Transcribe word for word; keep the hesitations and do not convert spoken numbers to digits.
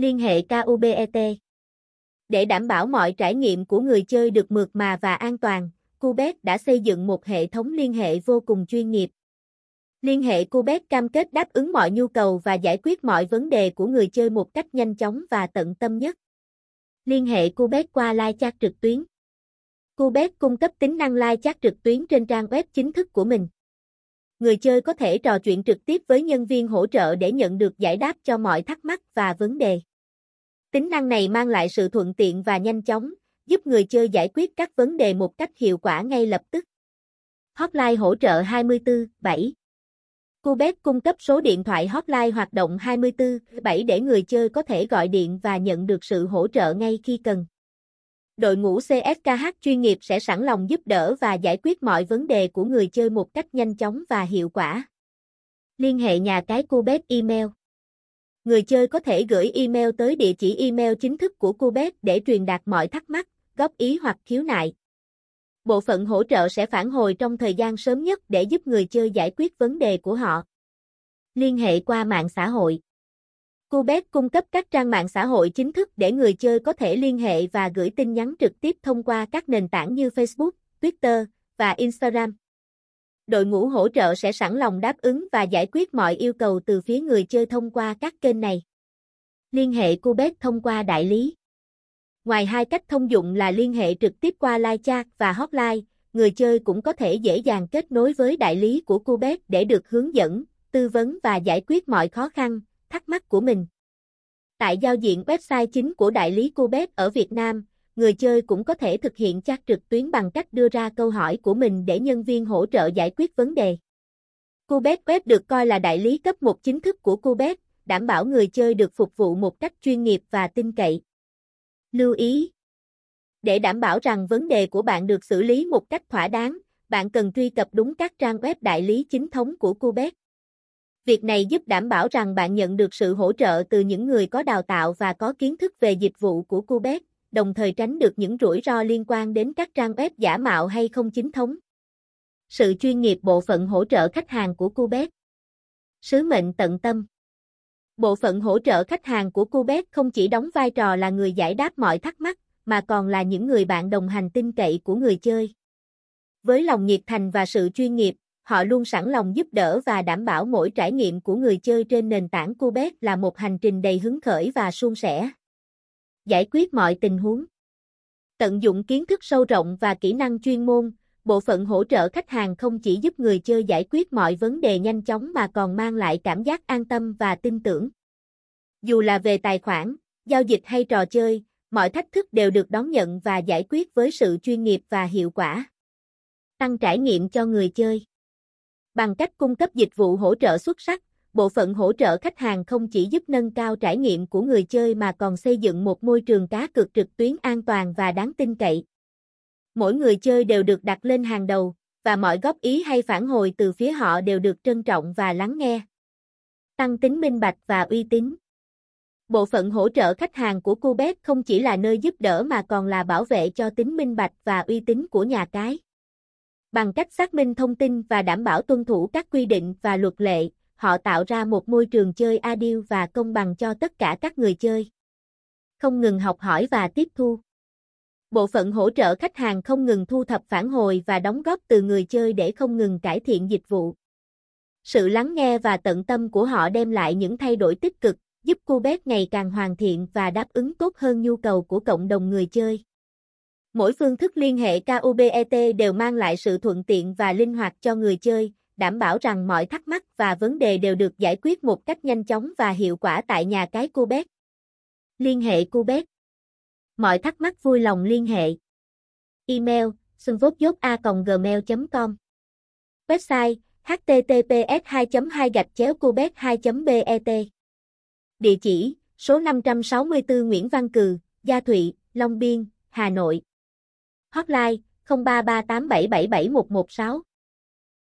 Liên hệ Kubet. Để đảm bảo mọi trải nghiệm của người chơi được mượt mà và an toàn, Kubet đã xây dựng một hệ thống liên hệ vô cùng chuyên nghiệp. Liên hệ Kubet cam kết đáp ứng mọi nhu cầu và giải quyết mọi vấn đề của người chơi một cách nhanh chóng và tận tâm nhất. Liên hệ Kubet qua live chat trực tuyến. Kubet cung cấp tính năng live chat trực tuyến trên trang web chính thức của mình. Người chơi có thể trò chuyện trực tiếp với nhân viên hỗ trợ để nhận được giải đáp cho mọi thắc mắc và vấn đề. Tính năng này mang lại sự thuận tiện và nhanh chóng, giúp người chơi giải quyết các vấn đề một cách hiệu quả ngay lập tức. Hotline hỗ trợ hai mươi bốn trên bảy. Kubet cung cấp số điện thoại hotline hoạt động hai mươi bốn trên bảy để người chơi có thể gọi điện và nhận được sự hỗ trợ ngay khi cần. Đội ngũ xê ét ca hát chuyên nghiệp sẽ sẵn lòng giúp đỡ và giải quyết mọi vấn đề của người chơi một cách nhanh chóng và hiệu quả. Liên hệ nhà cái Kubet email. Người chơi có thể gửi email tới địa chỉ email chính thức của Kubet để truyền đạt mọi thắc mắc, góp ý hoặc khiếu nại. Bộ phận hỗ trợ sẽ phản hồi trong thời gian sớm nhất để giúp người chơi giải quyết vấn đề của họ. Liên hệ qua mạng xã hội. Kubet cung cấp các trang mạng xã hội chính thức để người chơi có thể liên hệ và gửi tin nhắn trực tiếp thông qua các nền tảng như Facebook, Twitter và Instagram. Đội ngũ hỗ trợ sẽ sẵn lòng đáp ứng và giải quyết mọi yêu cầu từ phía người chơi thông qua các kênh này. Liên hệ Kubet thông qua đại lý. Ngoài hai cách thông dụng là liên hệ trực tiếp qua live chat và hotline, người chơi cũng có thể dễ dàng kết nối với đại lý của Kubet để được hướng dẫn, tư vấn và giải quyết mọi khó khăn, thắc mắc của mình. Tại giao diện website chính của đại lý Kubet ở Việt Nam, người chơi cũng có thể thực hiện chat trực tuyến bằng cách đưa ra câu hỏi của mình để nhân viên hỗ trợ giải quyết vấn đề. Kubet được coi là đại lý cấp một chính thức của Kubet, đảm bảo người chơi được phục vụ một cách chuyên nghiệp và tin cậy. Lưu ý: để đảm bảo rằng vấn đề của bạn được xử lý một cách thỏa đáng, bạn cần truy cập đúng các trang web đại lý chính thống của Kubet. Việc này giúp đảm bảo rằng bạn nhận được sự hỗ trợ từ những người có đào tạo và có kiến thức về dịch vụ của Kubet, đồng thời tránh được những rủi ro liên quan đến các trang web giả mạo hay không chính thống. Sự chuyên nghiệp bộ phận hỗ trợ khách hàng của Kubet. Sứ mệnh tận tâm. Bộ phận hỗ trợ khách hàng của Kubet không chỉ đóng vai trò là người giải đáp mọi thắc mắc, mà còn là những người bạn đồng hành tin cậy của người chơi. Với lòng nhiệt thành và sự chuyên nghiệp, họ luôn sẵn lòng giúp đỡ và đảm bảo mỗi trải nghiệm của người chơi trên nền tảng Kubet là một hành trình đầy hứng khởi và suôn sẻ. Giải quyết mọi tình huống. Tận dụng kiến thức sâu rộng và kỹ năng chuyên môn, bộ phận hỗ trợ khách hàng không chỉ giúp người chơi giải quyết mọi vấn đề nhanh chóng mà còn mang lại cảm giác an tâm và tin tưởng. Dù là về tài khoản, giao dịch hay trò chơi, mọi thách thức đều được đón nhận và giải quyết với sự chuyên nghiệp và hiệu quả. Tăng trải nghiệm cho người chơi. Bằng cách cung cấp dịch vụ hỗ trợ xuất sắc, bộ phận hỗ trợ khách hàng không chỉ giúp nâng cao trải nghiệm của người chơi mà còn xây dựng một môi trường cá cược trực tuyến an toàn và đáng tin cậy. Mỗi người chơi đều được đặt lên hàng đầu, và mọi góp ý hay phản hồi từ phía họ đều được trân trọng và lắng nghe. Tăng tính minh bạch và uy tín. Bộ phận hỗ trợ khách hàng của Kubet không chỉ là nơi giúp đỡ mà còn là bảo vệ cho tính minh bạch và uy tín của nhà cái. Bằng cách xác minh thông tin và đảm bảo tuân thủ các quy định và luật lệ, họ tạo ra một môi trường chơi adil và công bằng cho tất cả các người chơi. Không ngừng học hỏi và tiếp thu. Bộ phận hỗ trợ khách hàng không ngừng thu thập phản hồi và đóng góp từ người chơi để không ngừng cải thiện dịch vụ. Sự lắng nghe và tận tâm của họ đem lại những thay đổi tích cực, giúp Kubet ngày càng hoàn thiện và đáp ứng tốt hơn nhu cầu của cộng đồng người chơi. Mỗi phương thức liên hệ Kubet đều mang lại sự thuận tiện và linh hoạt cho người chơi, đảm bảo rằng mọi thắc mắc và vấn đề đều được giải quyết một cách nhanh chóng và hiệu quả tại nhà cái Kubet. Liên hệ Kubet. Mọi thắc mắc vui lòng liên hệ. Email: sunvotjot a còng gmail chấm com. Website: h t t p s hai chấm hai gạch chéo kubet hai chấm bet. Địa chỉ: số năm trăm sáu mươi tư Nguyễn Văn Cừ, Gia Thụy, Long Biên, Hà Nội. Hotline: không ba ba tám bảy bảy bảy một một sáu.